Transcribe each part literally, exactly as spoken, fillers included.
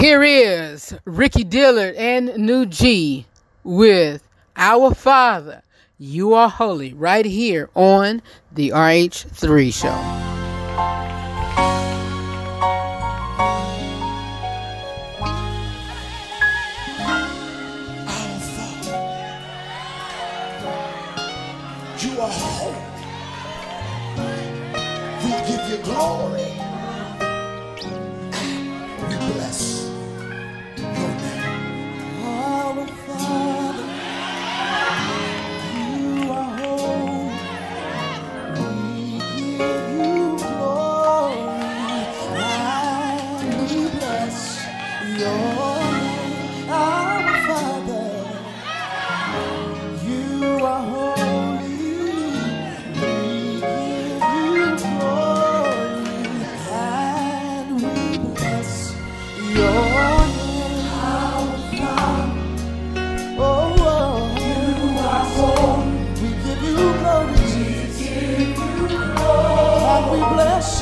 Here is Ricky Dillard and New G with Our Father, You Are Holy, right here on the R H three Show. Bless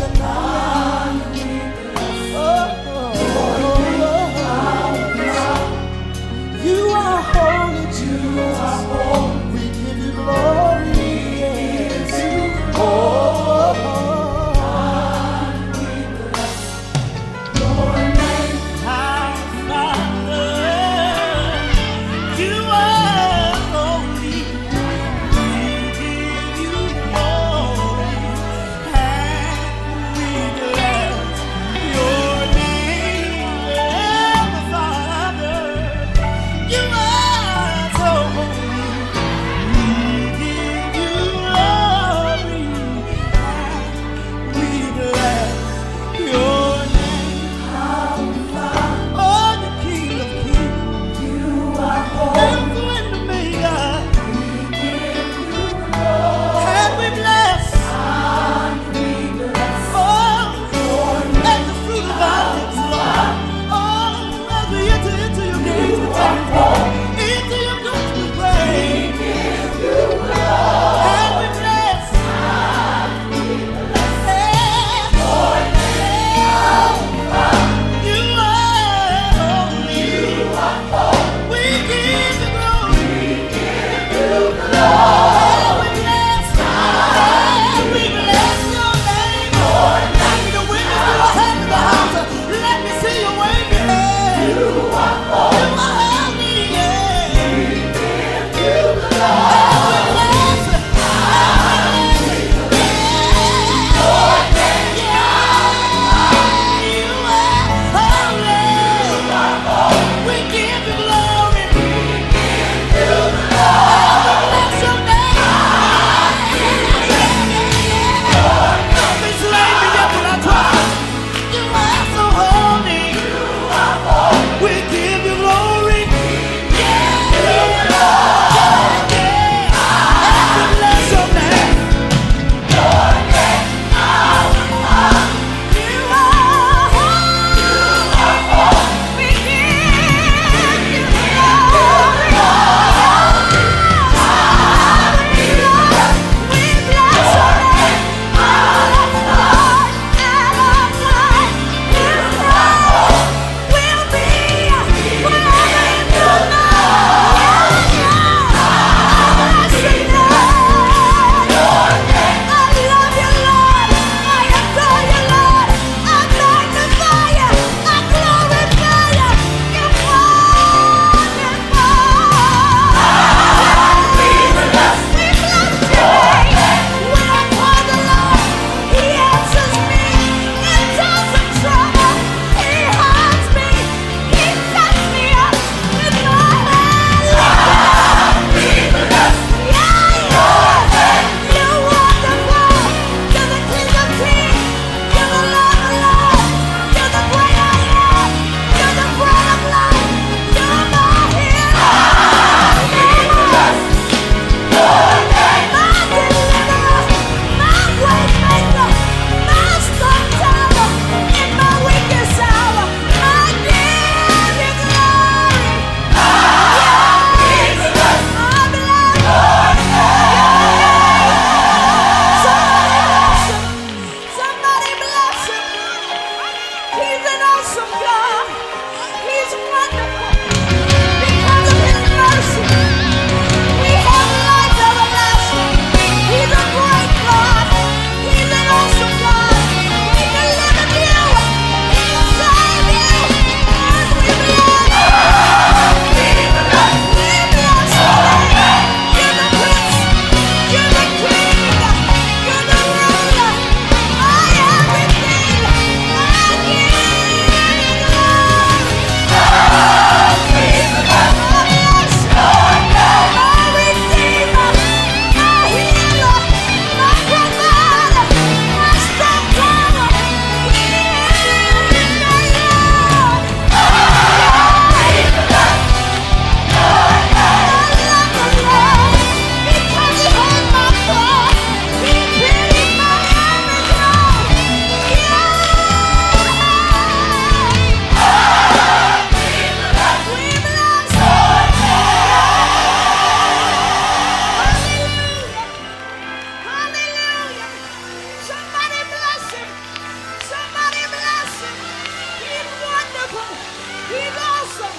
your name. Oh, oh, oh, oh, oh, oh.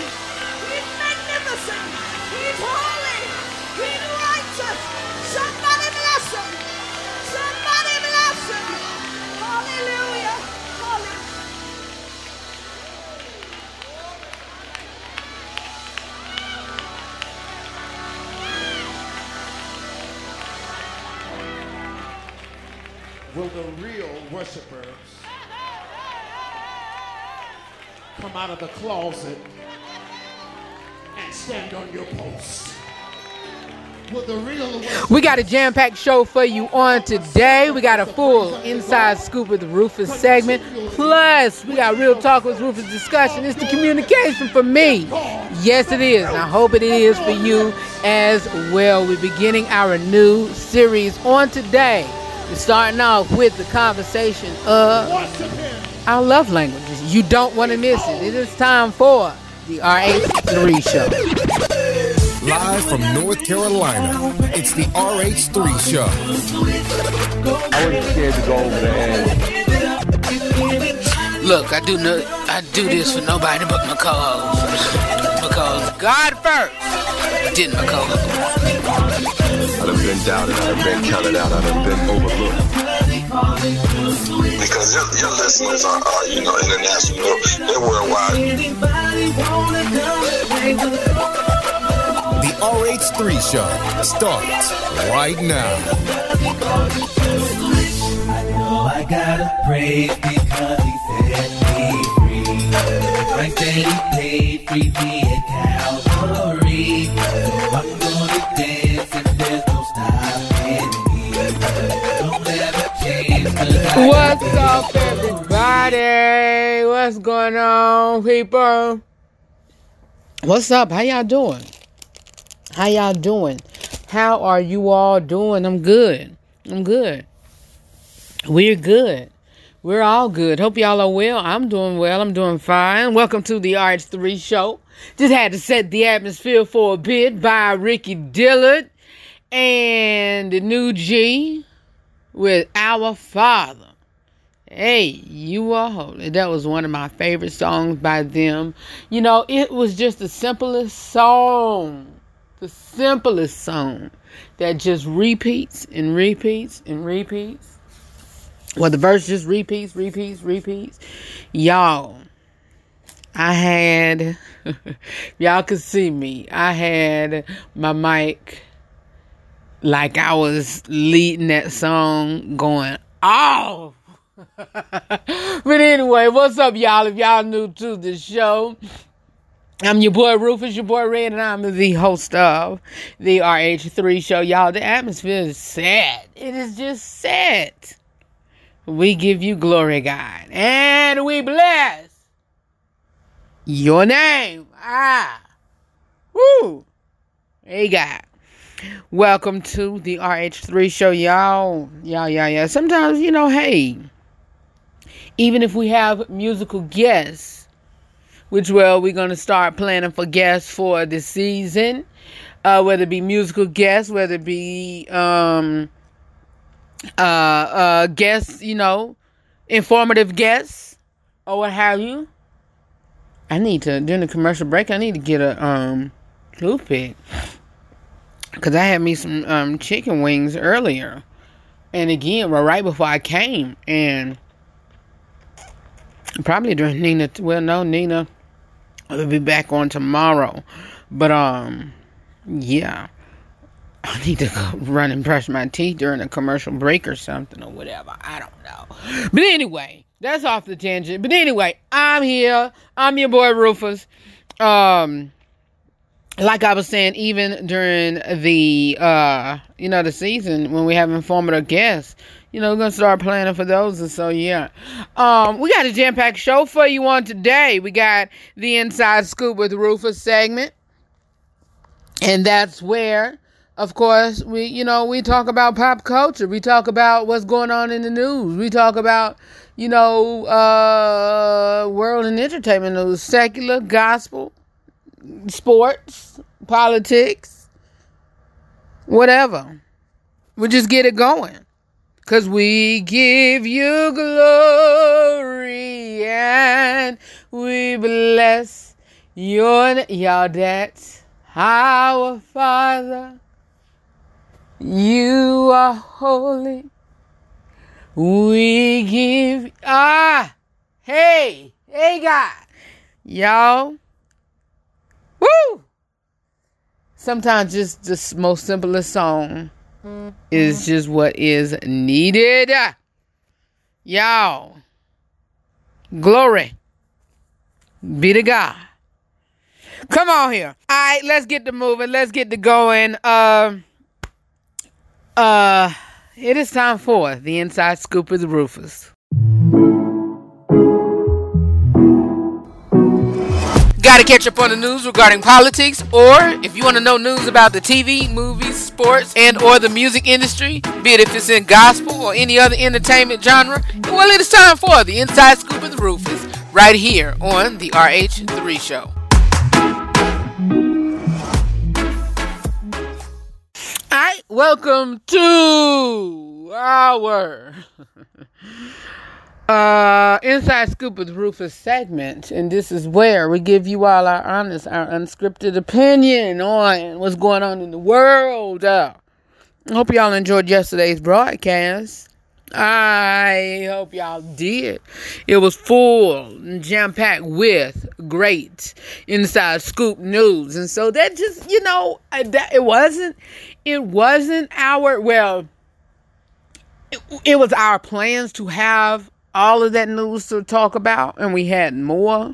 He's magnificent. He's holy. He's righteous. Somebody bless him. Somebody bless him. Hallelujah. Hallelujah. Will the real worshipers come out of the closet and stand on your post? We got a jam-packed show for you on today. We got a full inside scoop of the Rufus segment. Plus, we got real talk with Rufus discussion. It's the communication for me. Yes, it is. I hope it is for you as well. We're beginning our new series on today. We're starting off with the conversation of our love languages. You don't want to miss it. It is time for the R H three Show. Live from North Carolina, it's the R H three Show. I wasn't scared to go over the edge. Look, I do no, I do this for nobody but my co-host. Because God first, didn't my co-host. I've been doubted, I've been counted out, I've been overlooked. Because your, your listeners are, are, you know, international, they're worldwide. The R H three Show starts right now. I know I gotta praise because he set me free. Right there he paid, free me at Calvary. I'm gonna dance and there's no stopping me. Don't ever change the What's up, everybody? What's going on, people? What's up? How y'all doing? How y'all doing? How are you all doing? I'm good. I'm good. We're good. We're all good. Hope y'all are well. I'm doing well. I'm doing fine. Welcome to the R H three Show. Just had to set the atmosphere for a bit by Ricky Dillard and the new G with Our Father. Hey, you are holy. That was one of my favorite songs by them. You know, it was just the simplest song. The simplest song that just repeats and repeats and repeats. Well, the verse just repeats, repeats, repeats. Y'all, I had, y'all could see me. I had my mic like I was leading that song going off. But anyway, what's up, y'all? If y'all new to the show, I'm your boy Rufus, your boy Red, and I'm the host of the R H three Show. Y'all, the atmosphere is sad. It is just sad. We give you glory, God, and we bless your name. Ah, woo. Hey, God. Welcome to the R H three Show, y'all. Y'all, y'all, y'all. Sometimes, you know, hey, even if we have musical guests, which, well, we're going to start planning for guests for this season, uh, whether it be musical guests, whether it be um, uh, uh, guests, you know, informative guests, or what have you. I need to, during the commercial break, I need to get a um, toothpick, because I had me some um, chicken wings earlier, and again, well, right before I came, and probably during Nina, well, no, Nina... I'll be back on tomorrow. But, um, yeah. I need to go run and brush my teeth during a commercial break or something or whatever. I don't know. But anyway, that's off the tangent. But anyway, I'm here. I'm your boy Rufus. Um, like I was saying, even during the, uh, you know, the season when we have informative guests, you know, we're going to start planning for those. And so, yeah. Um, we got a jam-packed show for you on today. We got the Inside Scoop with Rufus segment. And that's where, of course, we, you know, we talk about pop culture. We talk about what's going on in the news. We talk about, you know, uh, world and entertainment news, secular, gospel, sports, politics, whatever. We just get it going. Cause we give you glory and we bless You're y'all that's our Father. You are holy. We give ah hey hey God, y'all. Woo! Sometimes just the most simplest song mm-hmm. is just what is needed, y'all. Glory be to God. Come on here. All right, let's get to moving. Let's get to going. Um. Uh, uh. It is time for the Inside Scoop with Rufus. Gotta catch up on the news regarding politics, or if you want to know news about the T V, movies, sports, and or the music industry, be it if it's in gospel or any other entertainment genre, well, it is time for the Inside Scoop with Rufus, right here on the R H three Show. Alright, welcome to our uh, Inside Scoop with Rufus segment, and this is where we give you all our honest, our unscripted opinion on what's going on in the world. I uh, hope y'all enjoyed yesterday's broadcast. I hope y'all did. It was full and jam-packed with great Inside Scoop news. And so that just, you know, that it wasn't, it wasn't our, well, it, it was our plans to have all of that news to talk about. And we had more,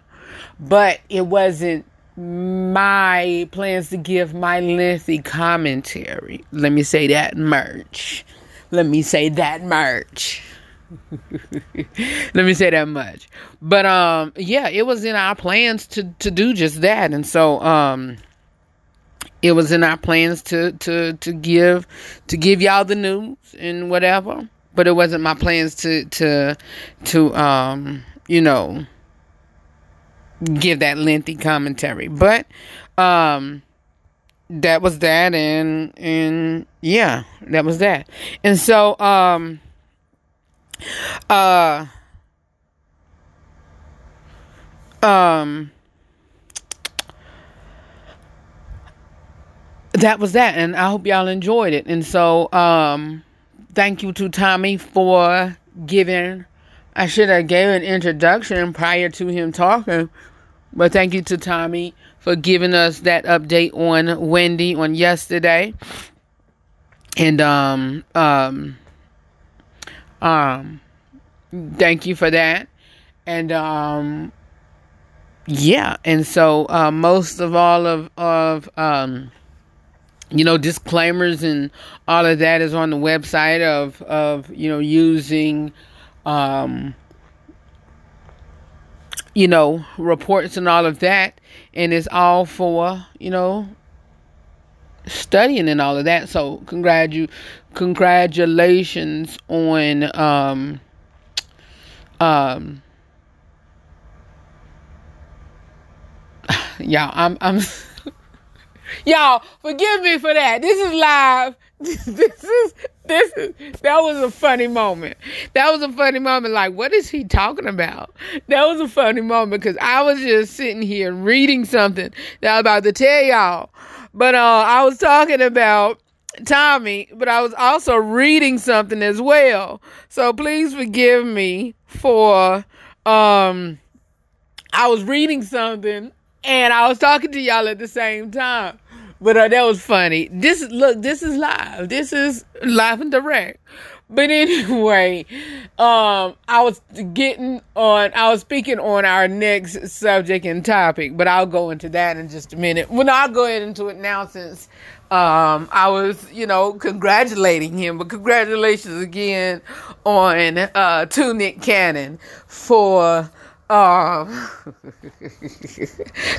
but it wasn't my plans to give my lengthy commentary. Let me say that merch. Let me say that much. Let me say that much. But um, yeah, it was in our plans to, to do just that, and so um, it was in our plans to to to give to give y'all the news and whatever. But it wasn't my plans to to to um, you know, give that lengthy commentary. But um. That was that, and and yeah, that was that. And so, um, uh, um, that was that, and I hope y'all enjoyed it. And so, um, thank you to Tommy for giving. I should have gave an introduction prior to him talking, but thank you to Tommy for giving us that update on Wendy on yesterday. And um um um thank you for that. And um yeah, and so uh most of all of of um you know, disclaimers and all of that is on the website of of you know, using um you know, reports and all of that, and it's all for, you know, studying and all of that. So congratu- congratulations on um um y'all, I'm I'm y'all forgive me for that. This is live. This is This is, that was a funny moment. That was a funny moment. Like, what is he talking about? That was a funny moment because I was just sitting here reading something that I was about to tell y'all. But uh, I was talking about Tommy, but I was also reading something as well. So please forgive me for, um, I was reading something and I was talking to y'all at the same time. But uh, that was funny. This look, this is live. This is live and direct. But anyway, um, I was getting on, I was speaking on our next subject and topic, but I'll go into that in just a minute. Well, no, I'll go ahead into it now since um, I was, you know, congratulating him. But congratulations again on uh, to Nick Cannon for... Um,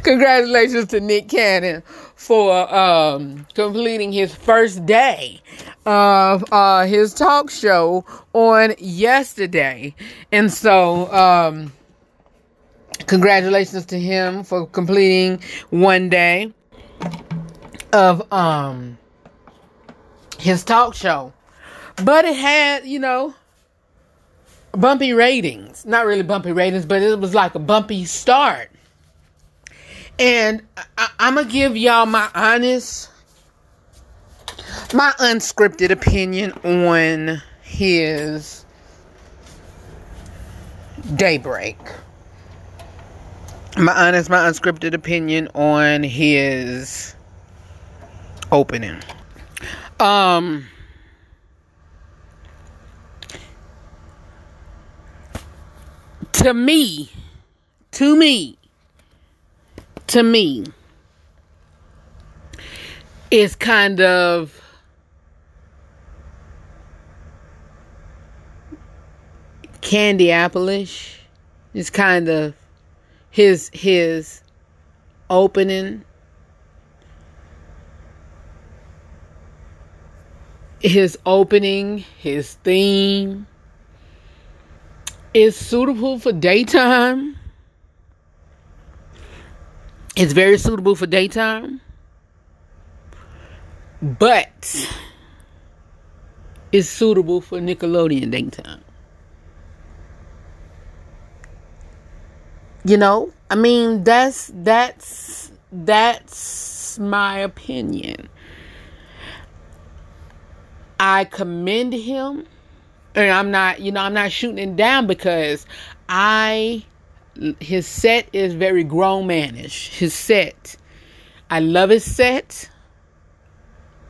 congratulations to Nick Cannon for um, completing his first day of uh, his talk show on yesterday. And so, um, congratulations to him for completing one day of um, his talk show. But it had, you know... bumpy ratings, not really bumpy ratings, but it was like a bumpy start. And I, I'm going to give y'all my honest, my unscripted opinion on his Daybreak. My honest, my unscripted opinion on his opening. Um... To me, to me, to me, it's kind of candy apple-ish. It's kind of his his opening, his opening, his theme. It's suitable for daytime. It's very suitable for daytime. But it's suitable for Nickelodeon daytime. You know, I mean, that's that's that's my opinion. I commend him. And I'm not, you know, I'm not shooting him down because I, his set is very grown manish. His set. I love his set.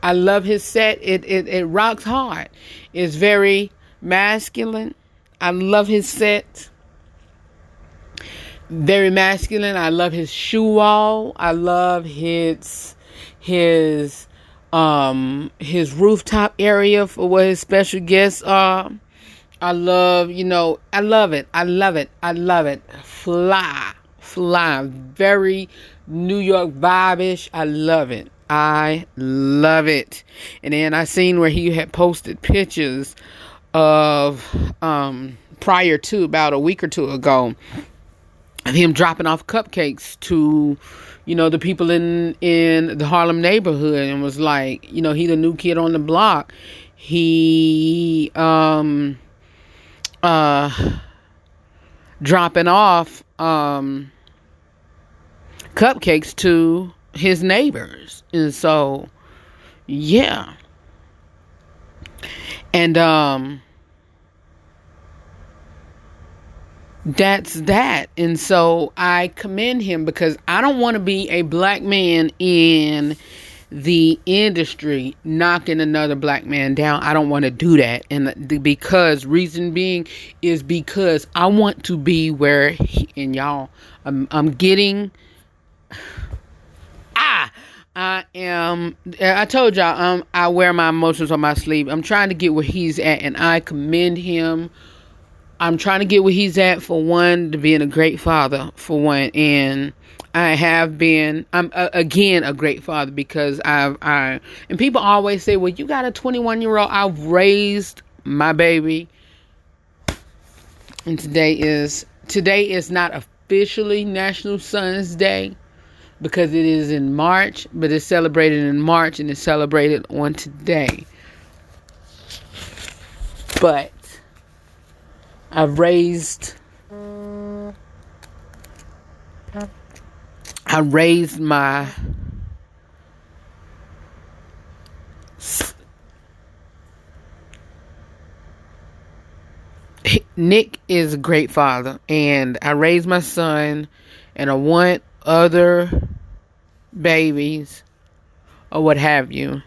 I love his set. It, it, it rocks hard. It's very masculine. I love his set. Very masculine. I love his shoe wall. I love his, his, Um, his rooftop area for where his special guests are. I love, you know, I love it. I love it. I love it. Fly. Fly. Very New York vibe-ish. I love it. I love it. And then I seen where he had posted pictures of, um, prior to about a week or two ago, of him dropping off cupcakes to, you know, the people in, in the Harlem neighborhood, and was like, you know, he the new kid on the block. He, um, uh, dropping off, um, cupcakes to his neighbors. And so, yeah. And, um, that's that. And so I commend him because I don't want to be a black man in the industry knocking another black man down. I don't want to do that. And because reason being is because I want to be where he, and y'all, I'm, I'm getting, ah, I am, I told y'all, um, I wear my emotions on my sleeve. I'm trying to get where he's at, and I commend him. I'm trying to get where he's at, for one, to being a great father, for one. And I have been, I'm uh, again, a great father because I've, I, and people always say, well, you got a twenty-one year old. I've raised my baby. And today is, today is not officially National Sons Day because it is in March, but it's celebrated in March and it's celebrated on today. But I've raised, I raised my Nick is a great father, and I raised my son, and I want other babies or what have you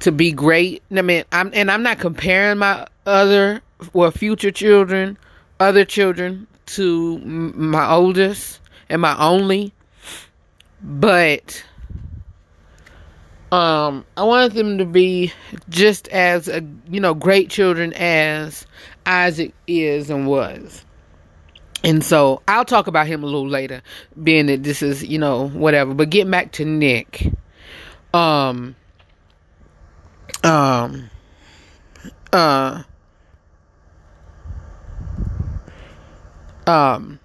to be great. I mean, I'm, and I'm not comparing my other, well, future children, other children to my oldest and my only, but um, I wanted them to be just as, a, you know, great children as Isaac is and was. And so I'll talk about him a little later, being that this is, you know, whatever. But getting back to Nick, um, Um, uh, um,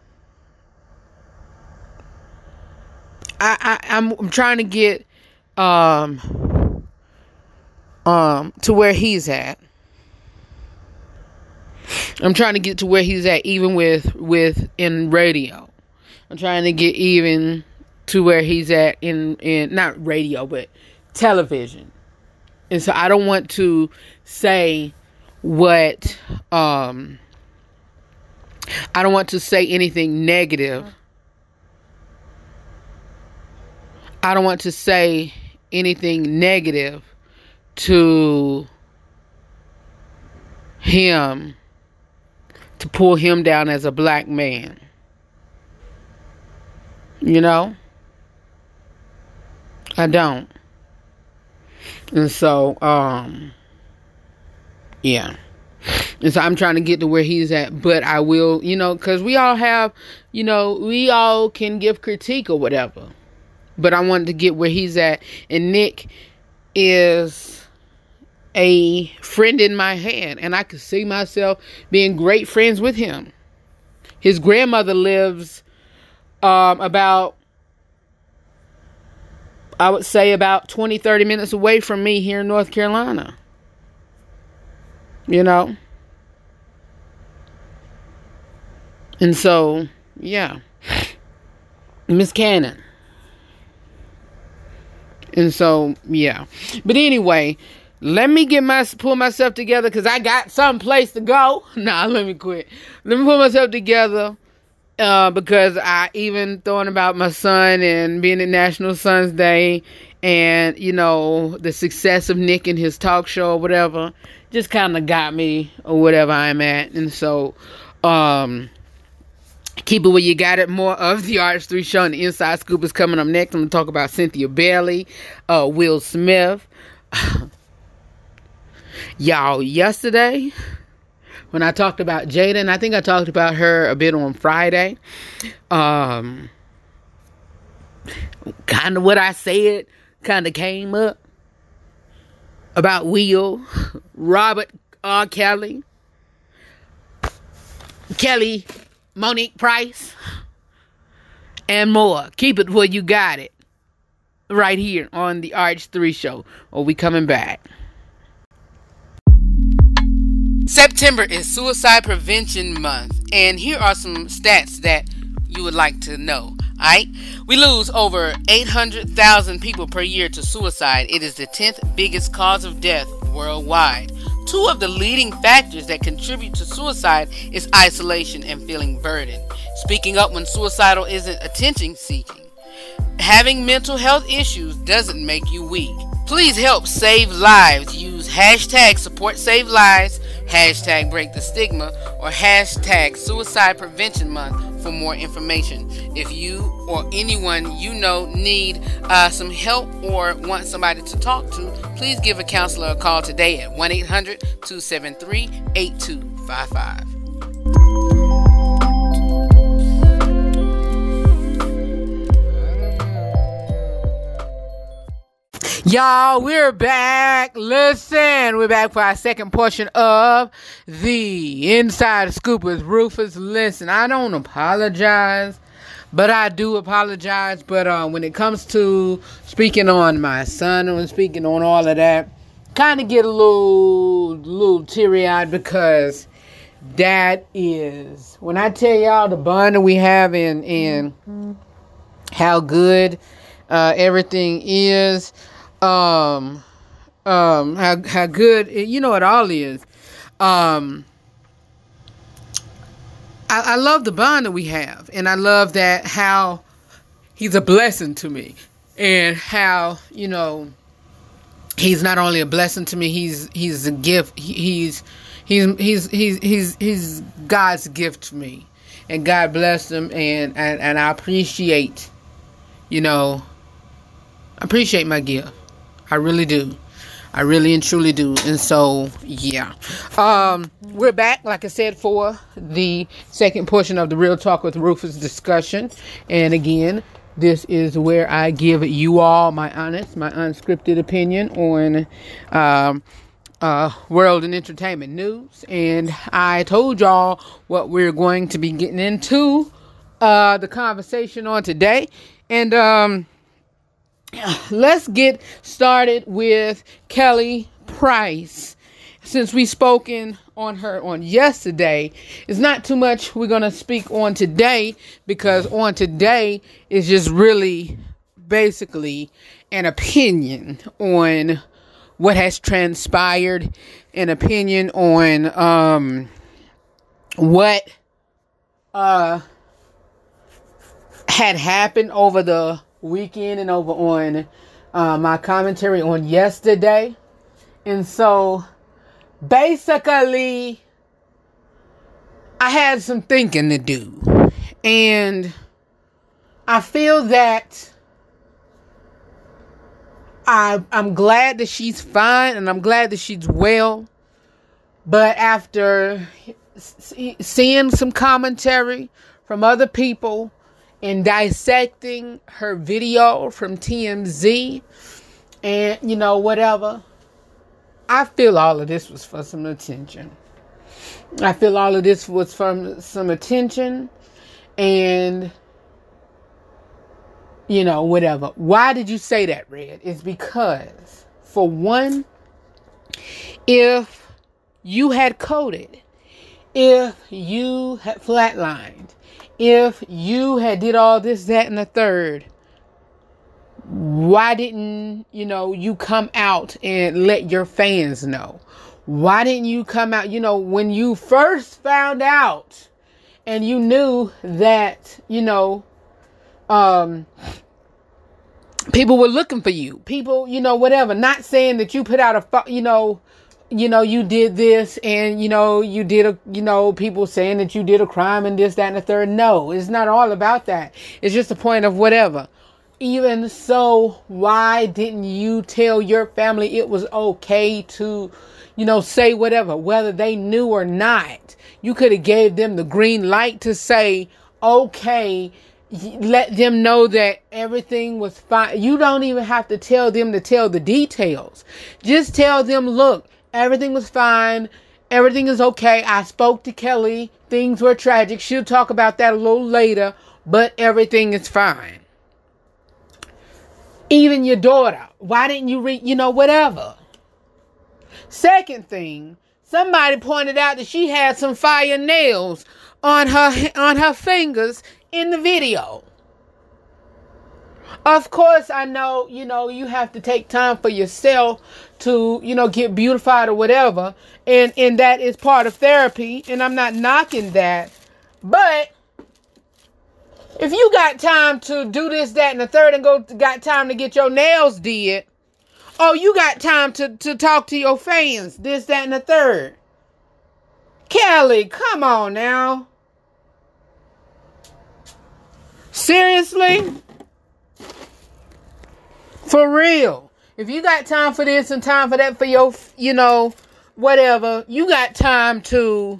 I, I, I'm, I'm trying to get, um, um, to where he's at. I'm trying to get to where he's at, even with, with in radio. I'm trying to get even to where he's at in, in not radio, but television. And so I don't want to say what, um, I don't want to say anything negative. I don't want to say anything negative to him, to pull him down as a black man. You know? I don't. And so, um, yeah. And so I'm trying to get to where he's at, but I will, you know, because we all have, you know, we all can give critique or whatever. But I wanted to get where he's at. And Nick is a friend in my hand, and I could see myself being great friends with him. His grandmother lives um, about, I would say about twenty, thirty minutes away from me here in North Carolina. You know? And so, yeah. Miss Cannon. And so, yeah. But anyway, let me get my, pull myself together, because I got someplace to go. Nah, let me quit. Let me pull myself together, uh, because I even thought about my son and being at National Sons Day and, you know, the success of Nick and his talk show or whatever just kind of got me or whatever I'm at. And so, um... keep it where you got it. More of the R H three show and the inside scoop is coming up next. I'm going to talk about Cynthia Bailey, uh, Will Smith. Y'all, yesterday when I talked about Jada, and I think I talked about her a bit on Friday, um, kind of what I said kind of came up about Will, Robert, R. Kelly, Kelly Monique Price, and more. Keep it where you got it. Right here on the R H three show. Or we coming back. September is Suicide Prevention Month. And here are some stats that you would like to know. Alright? We lose over eight hundred thousand people per year to suicide. It is the tenth biggest cause of death worldwide. Two of the leading factors that contribute to suicide is isolation and feeling burdened. Speaking up when suicidal isn't attention seeking. Having mental health issues doesn't make you weak. Please help save lives. Use hashtag support save lives, hashtag break the stigma, or hashtag suicide prevention month for more information. If you or anyone you know need uh, some help or want somebody to talk to, please give a counselor a call today at one eight hundred, two seven three, eight two five five. Y'all, we're back. Listen, we're back for our second portion of the Inside Scoop with Rufus. Listen, I don't apologize, but I do apologize. But uh, when it comes to speaking on my son and speaking on all of that, kind of get a little, little teary-eyed, because that is, when I tell y'all the bond that we have and, and mm-hmm. how good uh, everything is, Um, um, how, how good, you know, it all is. Um, I, I love the bond that we have, and I love that how he's a blessing to me, and how, you know, he's not only a blessing to me, he's, he's a gift. He, he's, he's, he's, he's, he's, he's God's gift to me, and God bless him. And, and, and I appreciate, you know, I appreciate my gift. I really do. I really and truly do. And so, yeah. Um, we're back, like I said, for the second portion of the Real Talk with Rufus discussion. And again, this is where I give you all my honest, my unscripted opinion on um, uh, world and entertainment news. And I told y'all what we're going to be getting into uh, the conversation on today. And, um... let's get started with Kelly Price, since we spoken on her on yesterday, it's not too much we're going to speak on today, because on today is just really basically an opinion on what has transpired, an opinion on um, what uh, had happened over the weekend and over on uh, my commentary on yesterday. And so basically, I had some thinking to do, and I feel that I, I'm glad that she's fine, and I'm glad that she's well, but after see, seeing some commentary from other people and dissecting her video from T M Z and, you know, whatever, I feel all of this was for some attention. I feel all of this was from some attention and, you know, whatever. Why did you say that, Red? It's because, for one, if you had coded, if you had flatlined, if you had did all this, that, and the third, why didn't, you know, you come out and let your fans know? Why didn't you come out, you know, when you first found out and you knew that, you know, um, people were looking for you, people, you know, whatever, not saying that you put out a, you know, you know, you did this and, you know, you did a, you know, people saying that you did a crime and this, that, and the third. No, it's not all about that. It's just a point of whatever. Even so, why didn't you tell your family it was okay to, you know, say whatever, whether they knew or not? You could have gave them the green light to say, okay, let them know that everything was fine. You don't even have to tell them to tell the details. Just tell them, look, everything was fine. Everything is okay. I spoke to Kelly. Things were tragic. She'll talk about that a little later, but everything is fine. Even your daughter, why didn't you read, you know, whatever. Second thing, somebody pointed out that she had some fire nails on her on her fingers in the video. Of course, I know, you know, you have to take time for yourself to, you know, get beautified or whatever. And, and that is part of therapy. And I'm not knocking that. But if you got time to do this, that, and the third, and go got time to get your nails did, oh, you got time to, to talk to your fans, this, that, and the third. Kelly, come on now. Seriously? For real. If you got time for this and time for that for your, you know, whatever, you got time to,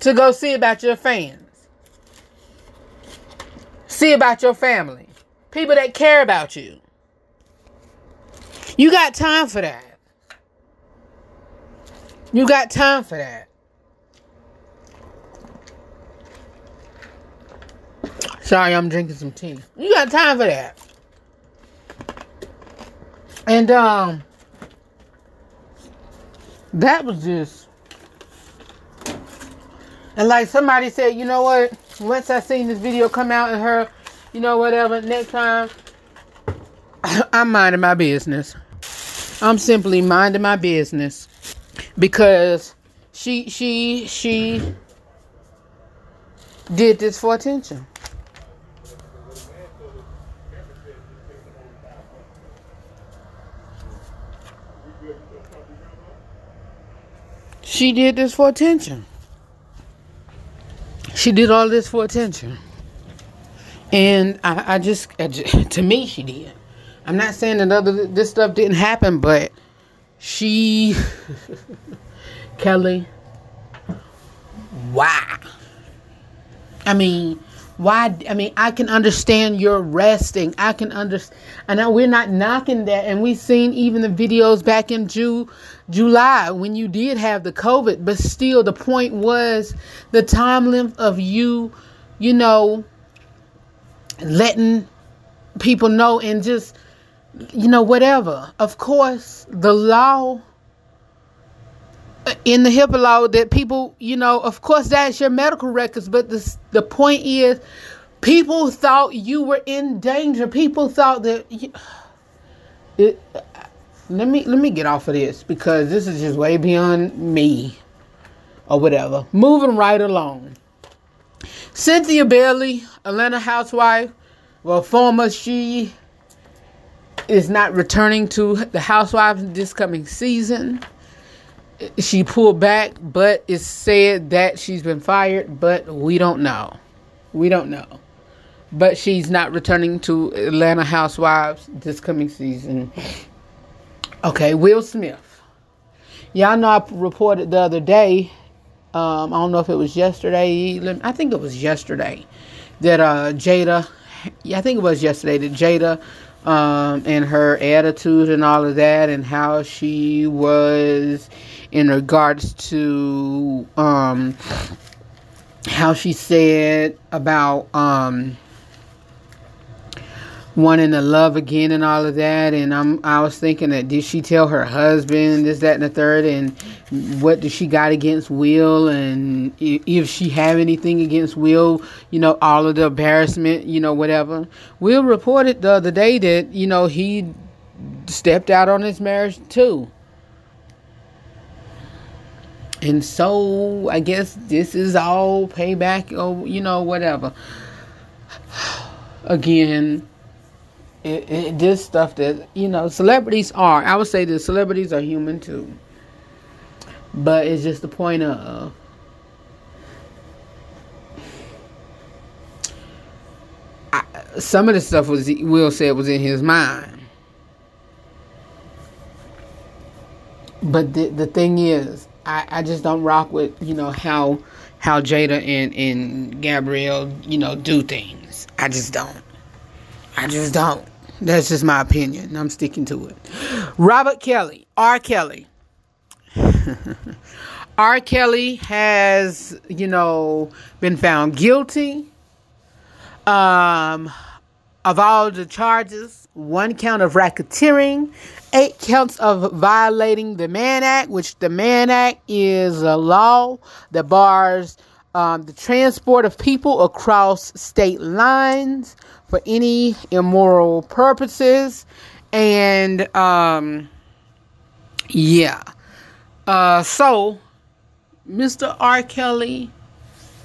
to go see about your fans. See about your family. People that care about you. You got time for that. You got time for that. Sorry, I'm drinking some tea. You got time for that. And, um, that was just, and like somebody said, you know what? Once I seen this video come out and her, you know, whatever, next time, I'm minding my business. I'm simply minding my business. Because she, she, she did this for attention. She did this for attention. She did all this for attention. And I, I, just, I just, to me, she did. I'm not saying that other this stuff didn't happen, but she, Kelly, why? I mean, why? I mean, I can understand you're resting. I can understand. I know we're not knocking that. And we've seen even the videos back in June. July, when you did have the COVID, but still the point was the time length of you, you know, letting people know and just, you know, whatever. Of course, the law in the HIPAA law that people, you know, of course, that's your medical records. But the the point is, people thought you were in danger. People thought that. You, it, let me let me get off of this because this is just way beyond me, or whatever. Moving right along. Cynthia Bailey, Atlanta housewife, well, former, she is not returning to the Housewives this coming season. She pulled back, but it's said that she's been fired, but we don't know. We don't know. But she's not returning to Atlanta Housewives this coming season. Okay, Will Smith. Y'all know I reported the other day, um, I don't know if it was yesterday, I think it was yesterday, that uh, Jada, I think it was yesterday that Jada, Um, and her attitude and all of that, and how she was in regards to um, how she said about um, wanting to love again and all of that. And I'm, I was thinking that did she tell her husband this, that, and the third, and what does she got against Will, and if she have anything against Will, you know, all of the embarrassment, you know, whatever. Will reported the other day that, you know, he stepped out on his marriage too. And so I guess this is all payback or, you know, whatever. Again, it, it, this stuff that, you know, celebrities are, I would say that celebrities are human too. But it's just the point of I, some of the stuff was Will said was in his mind. But the the thing is, I, I just don't rock with, you know, how how Jada and, and Gabrielle, you know, do things. I just don't. I just don't. That's just my opinion. I'm sticking to it. Robert Kelly, R. Kelly. R. Kelly has, you know, been found guilty um, of all the charges. One count of racketeering, eight counts of violating the Mann Act, which the Mann Act is a law that bars um, the transport of people across state lines for any immoral purposes. And, um, yeah. Uh, so, Mister R. Kelly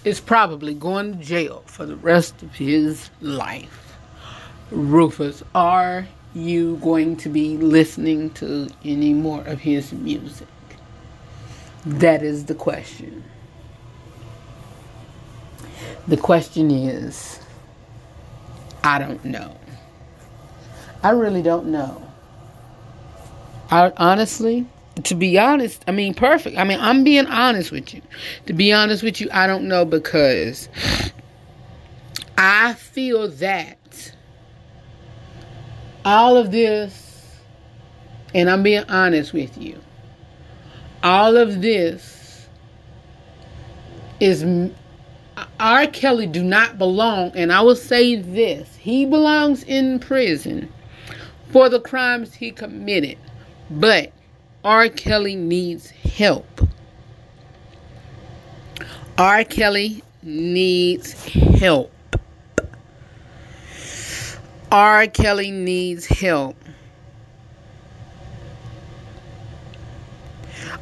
is probably going to jail for the rest of his life. Rufus, are you going to be listening to any more of his music? That is the question. The question is, I don't know. I really don't know. I honestly... To be honest, I mean, perfect. I mean, I'm being honest with you. To be honest with you, I don't know because I feel that all of this, and I'm being honest with you, all of this is, R. Kelly do not belong, and I will say this, he belongs in prison for the crimes he committed, but R. Kelly needs help. R. Kelly needs help. R. Kelly needs help.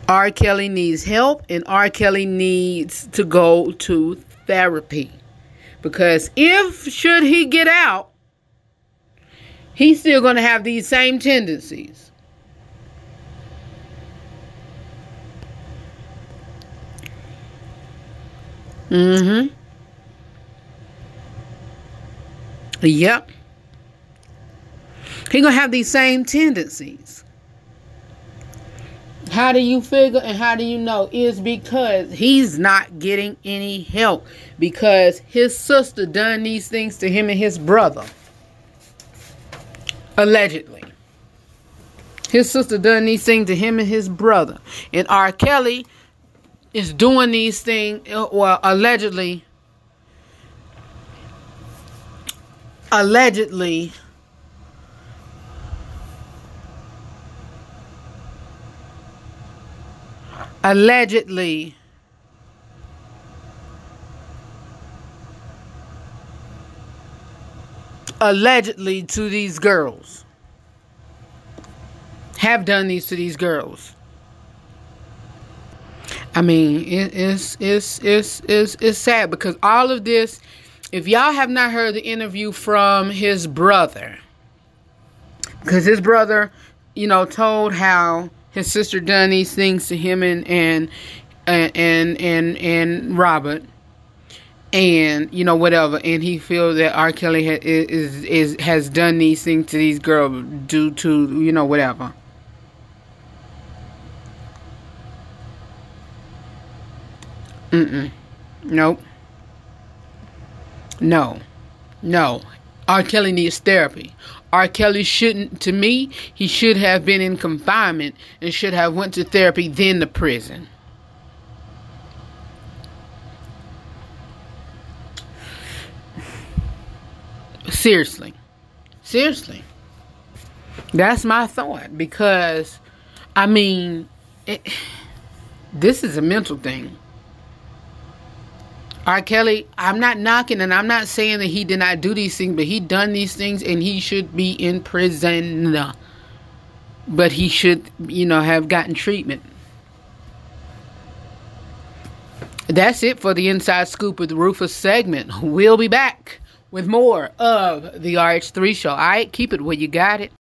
R. Kelly needs help, and R. Kelly needs to go to therapy. Because if, should he get out, he's still going to have these same tendencies. Mm-hmm. Yep. He gonna have these same tendencies. How do you figure and how do you know? Is because he's not getting any help. Because his sister done these things to him and his brother. Allegedly. His sister done these things to him and his brother. And R. Kelly is doing these things, well, allegedly, allegedly, allegedly allegedly to these girls, have done these to these girls. I mean, it, it's, it's, it's, it's, it's sad because all of this, if y'all have not heard the interview from his brother, because his brother, you know, told how his sister done these things to him and, and, and, and, and, and Robert and, you know, whatever. And he feels that R. Kelly ha is, is, has done these things to these girls due to, you know, whatever. Mm-mm. Nope. No. No. R. Kelly needs therapy. R. Kelly shouldn't, to me, he should have been in confinement and should have went to therapy, then to prison. Seriously. Seriously. That's my thought because, I mean, it, this is a mental thing. R. Kelly, I'm not knocking and I'm not saying that he did not do these things, but he done these things and he should be in prison. But he should, you know, have gotten treatment. That's it for the Inside Scoop with Rufus segment. We'll be back with more of the R H three Show. All right, keep it where you got it.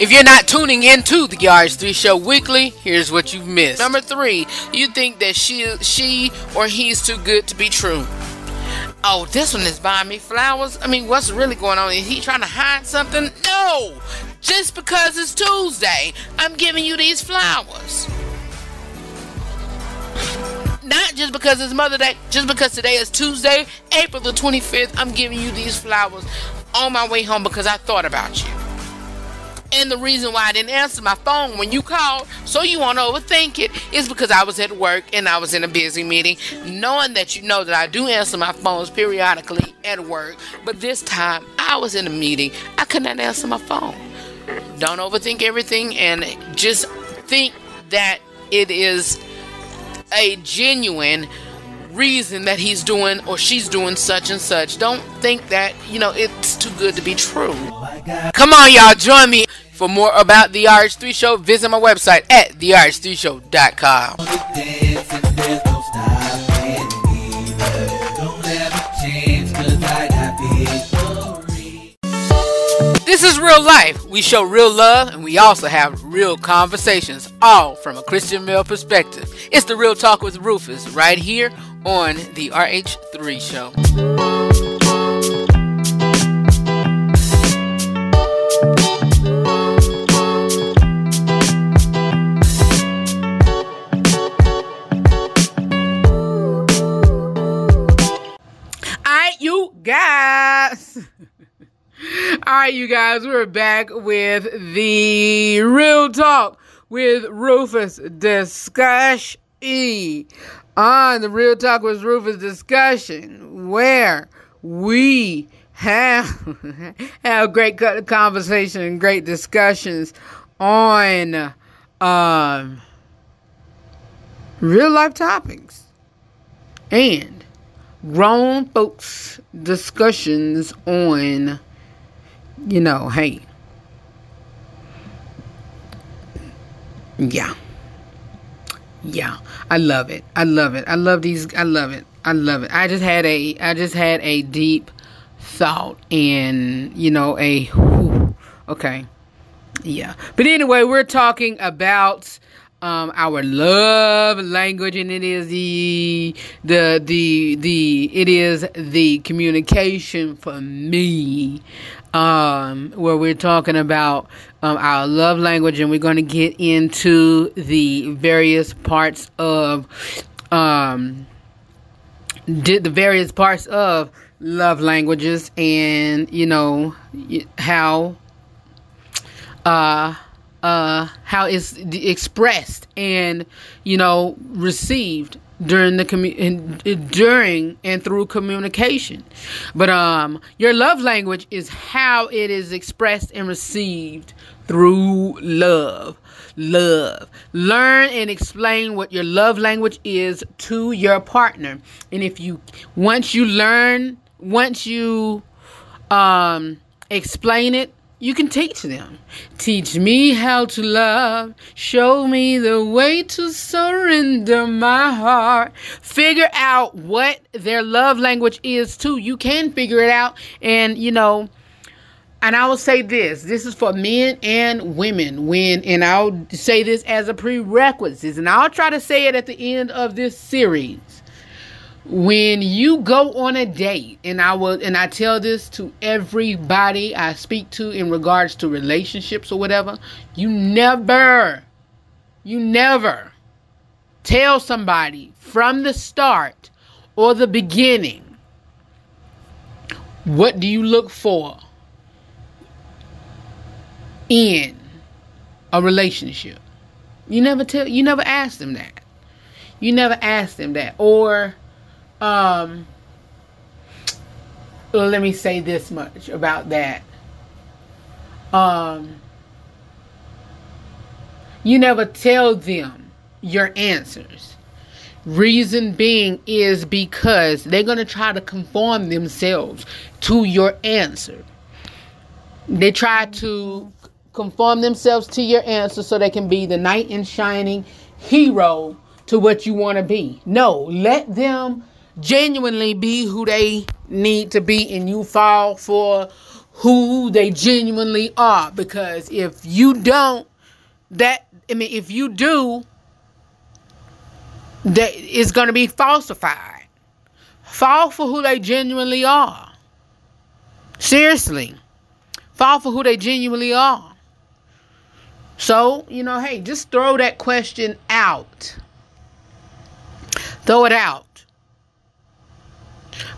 If you're not tuning into the R H three Show weekly, here's what you've missed. Number three, you think that she, she or he's too good to be true. Oh, this one is buying me flowers. I mean, what's really going on? Is he trying to hide something? No! Just because it's Tuesday, I'm giving you these flowers. Not just because it's Mother's Day, just because today is Tuesday, April the twenty-fifth, I'm giving you these flowers on my way home because I thought about you. And the reason why I didn't answer my phone when you called, so you won't overthink it, is because I was at work and I was in a busy meeting. Knowing that you know that I do answer my phones periodically at work, but this time I was in a meeting. I could not answer my phone. Don't overthink everything and just think that it is a genuine reason that he's doing or she's doing such and such. Don't think that, you know, it's too good to be true. Come on, y'all, join me. For more about The R H three Show, visit my website at the R H three show dot com. This is real life. We show real love and we also have real conversations, all from a Christian male perspective. It's The Real Talk with Rufus right here on The R H three Show. Guys, alright you guys, we're back with the Real Talk with Rufus discussion on the Real Talk with Rufus discussion, where we have have great conversation and great discussions on um, real life topics and grown folks discussions on, you know, hey, yeah, yeah, I love it, I love it, I love these, I love it, I love it, I just had a, I just had a deep thought and, you know, a, whew, okay, yeah, but anyway, we're talking about Um, our love language, and it is the the the the it is the communication for me, um, where we're talking about um, our love language, and we're going to get into the various parts of um, the various parts of love languages, and you know how uh. Uh, how it's expressed and, you know, received during the commu- in, during and through communication. But um, your love language is how it is expressed and received through love. Love. Learn and explain what your love language is to your partner. And if you, once you learn, once you um, explain it, you can teach them. Teach me how to love. Show me the way to surrender my heart. Figure out what their love language is too. You can figure it out. And, you know, and I will say this. This is for men and women. When, and I'll say this as a prerequisite. And I'll try to say it at the end of this series. When you go on a date, and I will, and I tell this to everybody I speak to in regards to relationships or whatever, you never, you never tell somebody from the start or the beginning, what do you look for in a relationship? You never tell, you never ask them that. You never ask them that. Or, Um, let me say this much about that. Um, you never tell them your answers. Reason being is because they're going to try to conform themselves to your answer. They try to conform themselves to your answer so they can be the knight in shining hero to what you want to be. No, let them genuinely be who they need to be, and you fall for who they genuinely are. Because if you don't, that I mean, if you do, that it's going to be falsified. Fall for who they genuinely are. Seriously, fall for who they genuinely are. So, you know, hey, just throw that question out. Throw it out.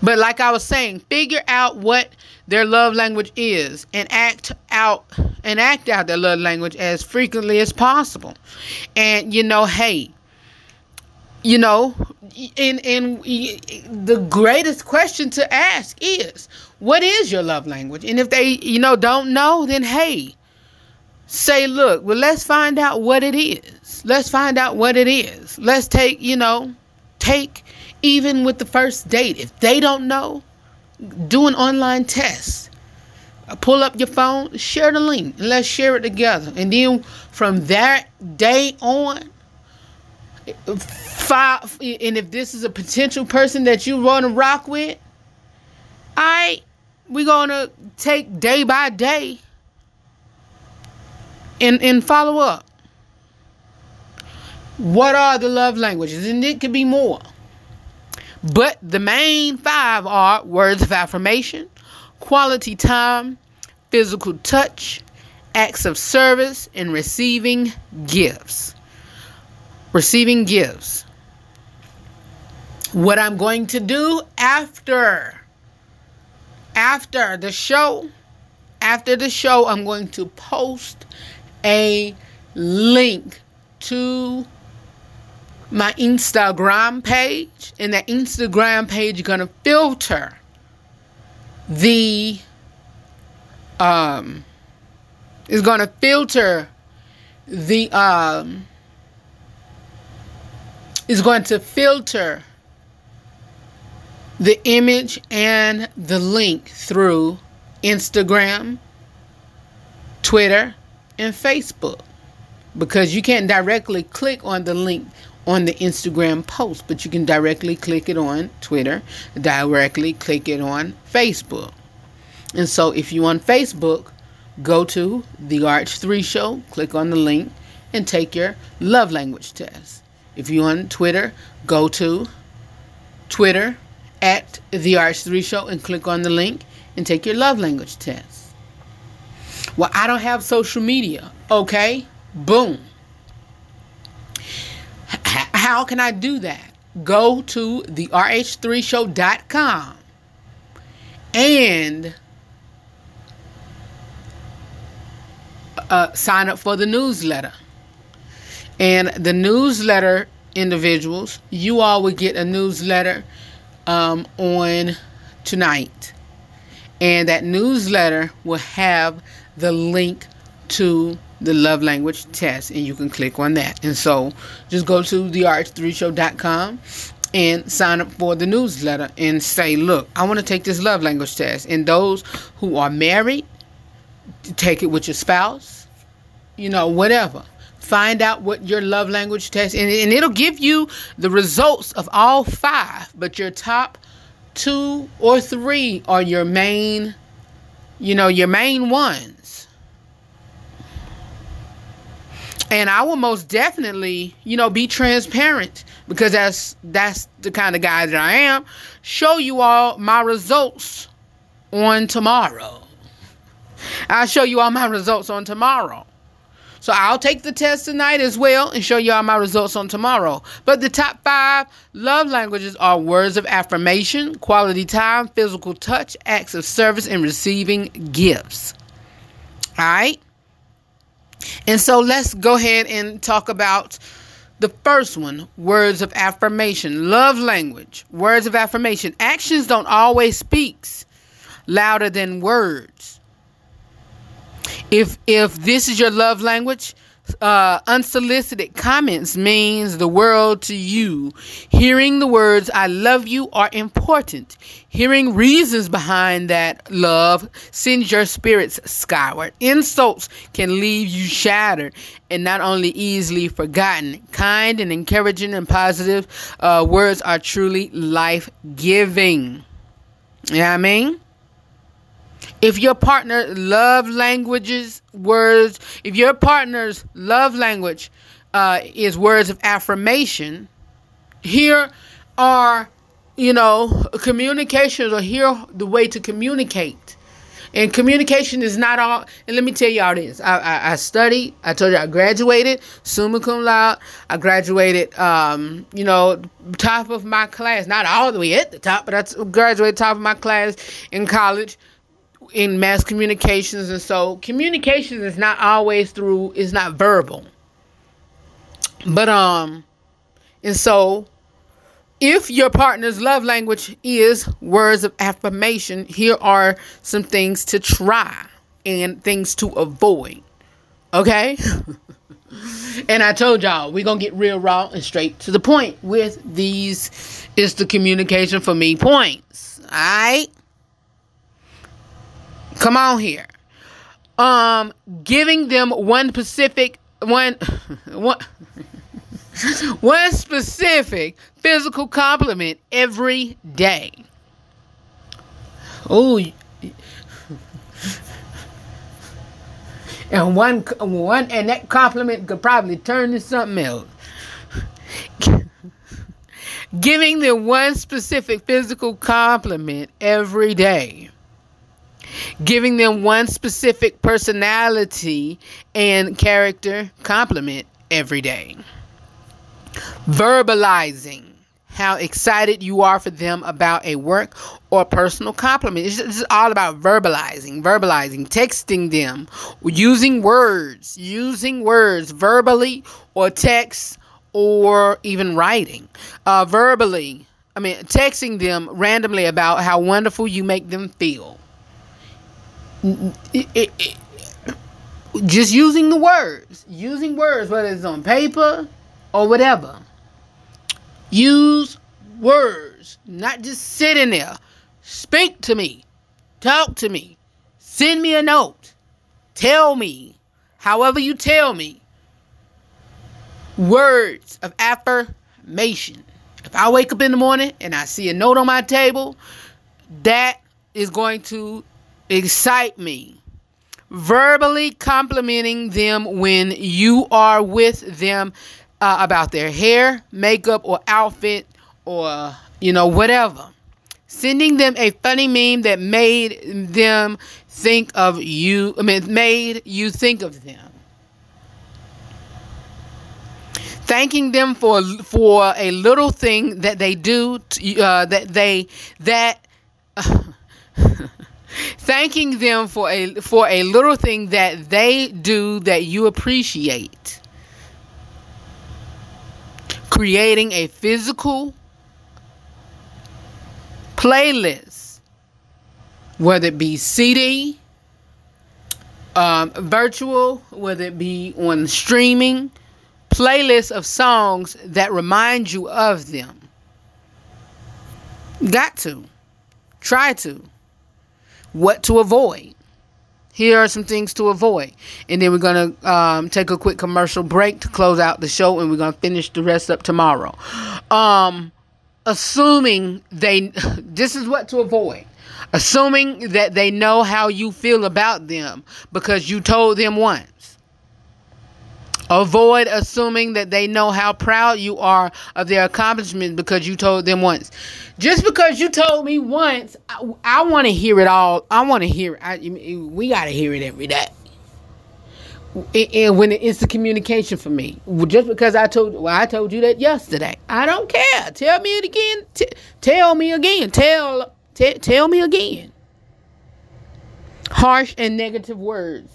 But like I was saying, figure out what their love language is and act out and act out their love language as frequently as possible. And, you know, hey, you know, and, and the greatest question to ask is, what is your love language? And if they, you know, don't know, then, hey, say, look, well, let's find out what it is. Let's find out what it is. Let's take, you know, take even with the first date, if they don't know, do an online test. Pull up your phone, share the link, and let's share it together. And then from that day on, five, and if this is a potential person that you want to rock with, I, we're going to take day by day and, and follow up. What are the love languages? And it could be more. But the main five are words of affirmation, quality time, physical touch, acts of service, and receiving gifts. Receiving gifts. What I'm going to do after, after the show, after the show, I'm going to post a link to my Instagram page, and that Instagram page is going to filter the, um, is going to filter the, um, is going to filter the image and the link through Instagram, Twitter, and Facebook, because you can't directly click on the link on the Instagram post, but you can directly click it on Twitter, directly click it on Facebook. And so if you're on Facebook, go to the R H three Show, click on the link, and take your love language test. If you're on Twitter, go to Twitter at the R H three Show and click on the link and take your love language test. Well, I don't have social media. Okay, boom. How can I do that? Go to the R H three show dot com and uh, sign up for the newsletter. And the newsletter individuals. You all will get a newsletter um, on tonight. And that newsletter will have the link to the love language test, and you can click on that. And so just go to the R H three show dot com and sign up for the newsletter and say, look, I want to take this love language test. And those who are married, take it with your spouse, you know, whatever. Find out what your love language test is, and, and it'll give you the results of all five, but your top two or three are your main, you know, your main ones. And I will most definitely, you know, be transparent, because that's that's the kind of guy that I am. Show you all my results on tomorrow. I'll show you all my results on tomorrow. So I'll take the test tonight as well and show you all my results on tomorrow. But the top five love languages are words of affirmation, quality time, physical touch, acts of service, and receiving gifts. All right. And so let's go ahead and talk about the first one, words of affirmation, love language, words of affirmation. Actions don't always speak louder than words. If if this is your love language, uh, unsolicited comments means the world to you. Hearing the words, I love you, are important. Hearing reasons behind that love sends your spirits skyward. Insults can leave you shattered and not only easily forgotten. Kind and encouraging and positive uh, words are truly life-giving. You know what I mean? If your partner love languages, words, if your partner's love language uh, is words of affirmation, here are, you know, communications, or here the way to communicate. And communication is not all. And let me tell y'all this. I, I, I studied. I told you I graduated summa cum laude. I graduated, um, you know, top of my class. Not all the way at the top, but I graduated top of my class in college. In mass communications. And so communications is not always through, it's not verbal. But, um, and so if your partner's love language is words of affirmation, here are some things to try and things to avoid. Okay. And I told y'all, we're going to get real raw and straight to the point with these is the communication for me points. All right. Come on here. Um, giving them one specific, one, one, one specific physical compliment every day. Oh, and one, one, and that compliment could probably turn to something else. Giving them one specific physical compliment every day. Giving them one specific personality and character compliment every day. Verbalizing how excited you are for them about a work or personal compliment. It's just all about verbalizing, verbalizing, texting them, using words, using words verbally or text or even writing. Uh, verbally, I mean, texting them randomly about how wonderful you make them feel. It, it, it, just using the words, using words, whether it's on paper or whatever. Use words, not just sitting there. Speak to me, talk to me, send me a note, tell me, however you tell me. Words of affirmation. If I wake up in the morning and I see a note on my table, that is going to excite me. Verbally complimenting them when you are with them uh, about their hair, makeup, or outfit, or, you know, whatever. Sending them a funny meme that made them think of you. I mean, made you think of them. Thanking them for for a little thing that they do to, uh, that they that. Uh, Thanking them for a for a little thing that they do that you appreciate. creating a physical playlist, whether it be C D, um, virtual, whether it be on streaming, playlists of songs that remind you of them. Got to. Try to. What to avoid. Here are some things to avoid. And then we're going to um, take a quick commercial break to close out the show. And we're going to finish the rest up tomorrow. Um, assuming they... This is what to avoid. Assuming that they know how you feel about them because you told them once. Avoid assuming that they know how proud you are of their accomplishments because you told them once. Just because you told me once, I, I want to hear it all. I want to hear it. I, we got to hear it every day. It, it, when it, it's the communication for me. Just because I told, well, I told you that yesterday. I don't care. Tell me it again. T- tell me again. Tell, t- tell me again. Harsh and negative words.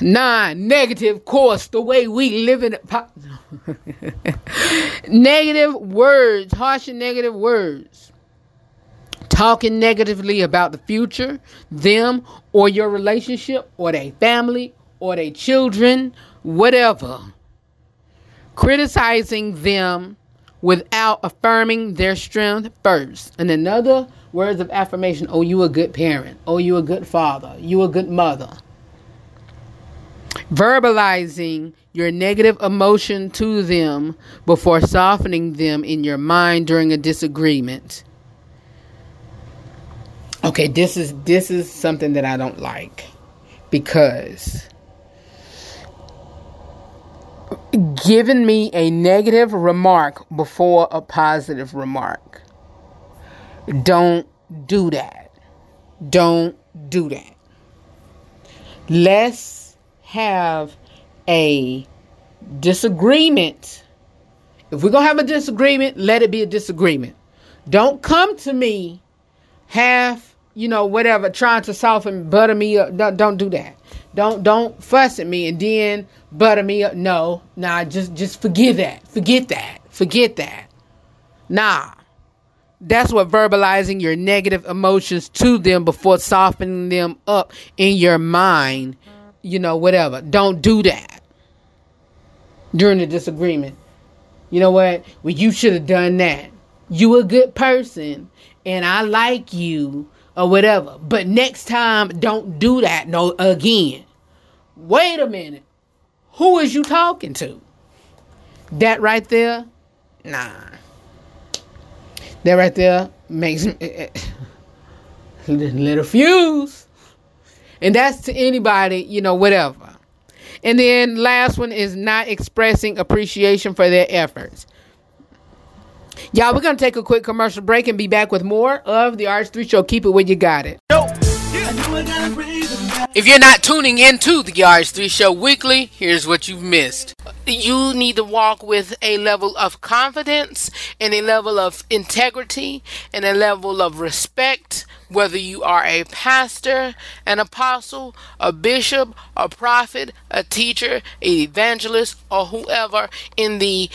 Non-negative course, the way we live in... Po- negative words, harsh and negative words. Talking negatively about the future, them, or your relationship, or their family, or their children, whatever. Criticizing them without affirming their strength first. And another, words of affirmation. Oh, you a good parent. Oh, you a good father. You a good mother. Verbalizing your negative emotion to them before softening them in your mind during a disagreement. Okay, this is this is something that I don't like, because giving me a negative remark before a positive remark. Don't do that. Don't do that. Let's have a disagreement. If we're gonna have a disagreement, let it be a disagreement. Don't come to me half, you know, whatever, trying to soften, butter me up. Don't, don't do that. Don't don't fuss at me and then butter me up. No, nah, just just forget that. Forget that. Forget that. Nah. That's what verbalizing your negative emotions to them before softening them up in your mind. You know, whatever. Don't do that during the disagreement. You know what? Well, you should have done that. You a good person and I like you or whatever. But next time, don't do that no again. Wait a minute. Who is you talking to? That right there? Nah. That right there makes me... little fuse. And that's to anybody, you know, whatever. And then last one is not expressing appreciation for their efforts. Y'all, we're going to take a quick commercial break and be back with more of the R H three Show. Keep it where you got it. If you're not tuning into the R H three Show weekly, here's what you've missed. You need to walk with a level of confidence and a level of integrity and a level of respect. Whether you are a pastor, an apostle, a bishop, a prophet, a teacher, an evangelist, or whoever in the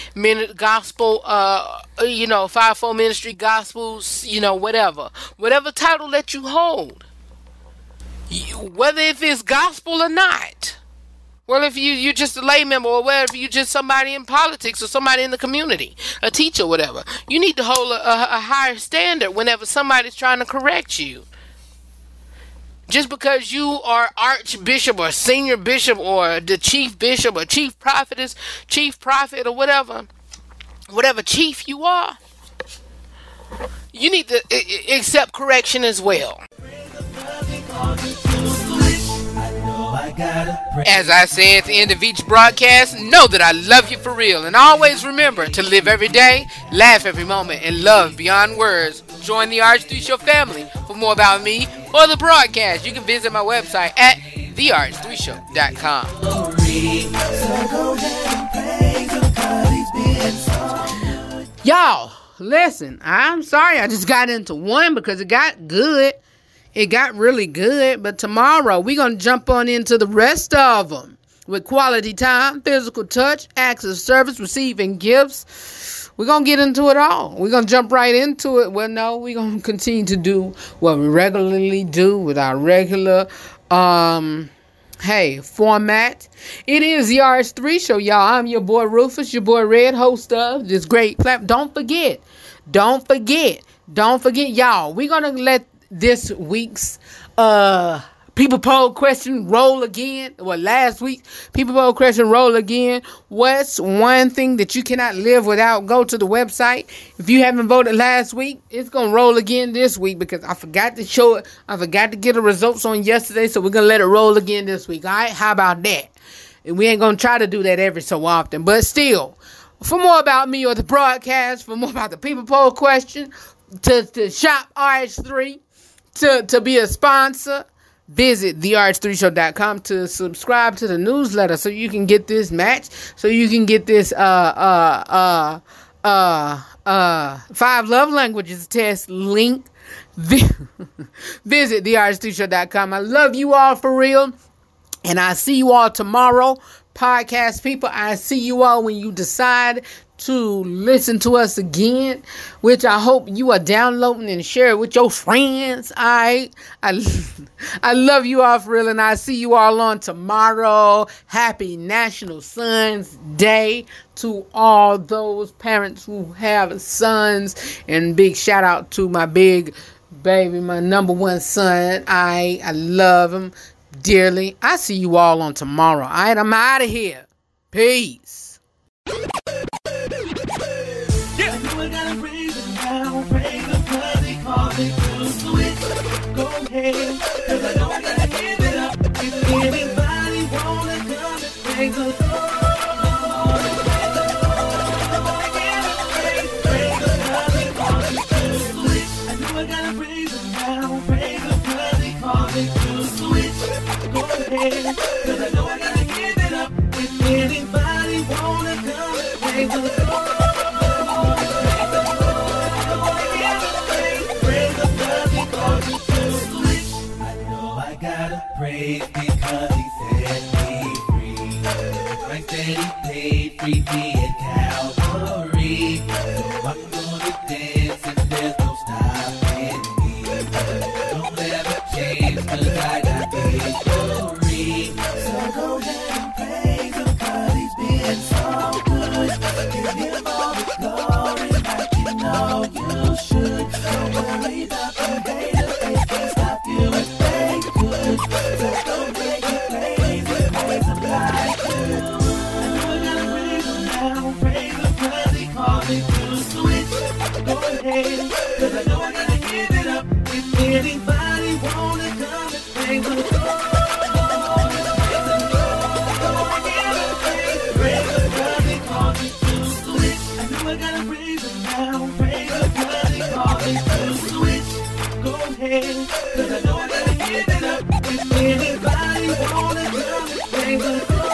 gospel, uh, you know, fivefold ministry, gospels, you know, whatever. Whatever title that you hold, you, whether if it's gospel or not. Well, if you, you're just a lay member, or whether you're just somebody in politics or somebody in the community, a teacher, whatever, you need to hold a, a, a higher standard whenever somebody's trying to correct you. Just because you are archbishop or senior bishop or the chief bishop or chief prophetess, chief prophet or whatever, whatever chief you are, you need to I- I accept correction as well. As I say at the end of each broadcast, know that I love you for real. And always remember to live every day, laugh every moment, and love beyond words. Join the R H three Show family. For more about me or the broadcast, you can visit my website at the R H three show dot com. Y'all, listen, I'm sorry I just got into one because it got good. It got really good, but tomorrow we're going to jump on into the rest of them. with quality time, physical touch, acts of service, receiving gifts. We're going to get into it all. We're going to jump right into it. Well, no, we're going to continue to do what we regularly do with our regular, um, hey, format. It is the R H three Show, y'all. I'm your boy Rufus, your boy Red, host of this great platform. Don't forget, don't forget, don't forget, y'all. We're going to let this week's uh people poll question roll again. Well, last week people poll question roll again. What's one thing that you cannot live without? Go to the website. If you haven't voted last week, it's gonna roll again this week because I forgot to show it. I forgot to get the results on yesterday, so we're gonna let it roll again this week. All right, how about that? And we ain't gonna try to do that every so often, but still. For more about me or the broadcast, for more about the people poll question, to to shop R H three. To, to be a sponsor, visit the R H three show dot com to subscribe to the newsletter so you can get this match, so you can get this uh uh uh uh uh five love languages test link. Visit the R H three show dot com. I love you all for real, and I see you all tomorrow. Podcast people, I see you all when you decide to listen to us again, which I hope you are downloading and share with your friends. All right, I, I love you all for real, and I see you all on tomorrow. Happy National Sons Day to all those parents who have sons, and big shout out to my big baby, my number one son. I I love him dearly. I see you all on tomorrow. All right, I'm out of here. Peace. Cause I don't gotta give it up. If anybody wanna come and bring the I know I gotta raise it now. Raise the bloody coffee to switch. Go ahead, cause I know I gotta give it up. If anybody wanna come and bring the because he set me free. Right then he paid free me at Calvary. So I'm gonna dance and there's no stopping me. Don't ever change cause I got victory. So go ahead and praise him cause he's been so good. Give him all the glory like you know you should. Don't worry about the haters, they can't stop you if they could. Cause I know I gotta give it up. If anybody wanna come and bring the glory, I gotta praise the God they call me to switch. I know I gotta praise it now. Praise the God they call me to switch. Go ahead, cause I know I gotta give it up. If anybody wanna come and bring the glory.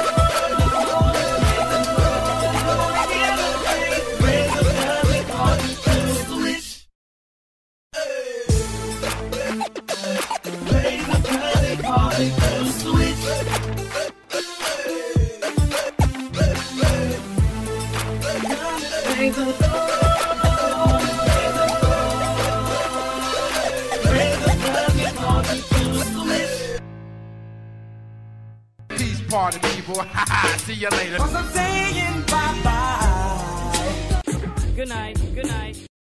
Peace, party people. See you later. I'm saying bye bye. Good night. Good night.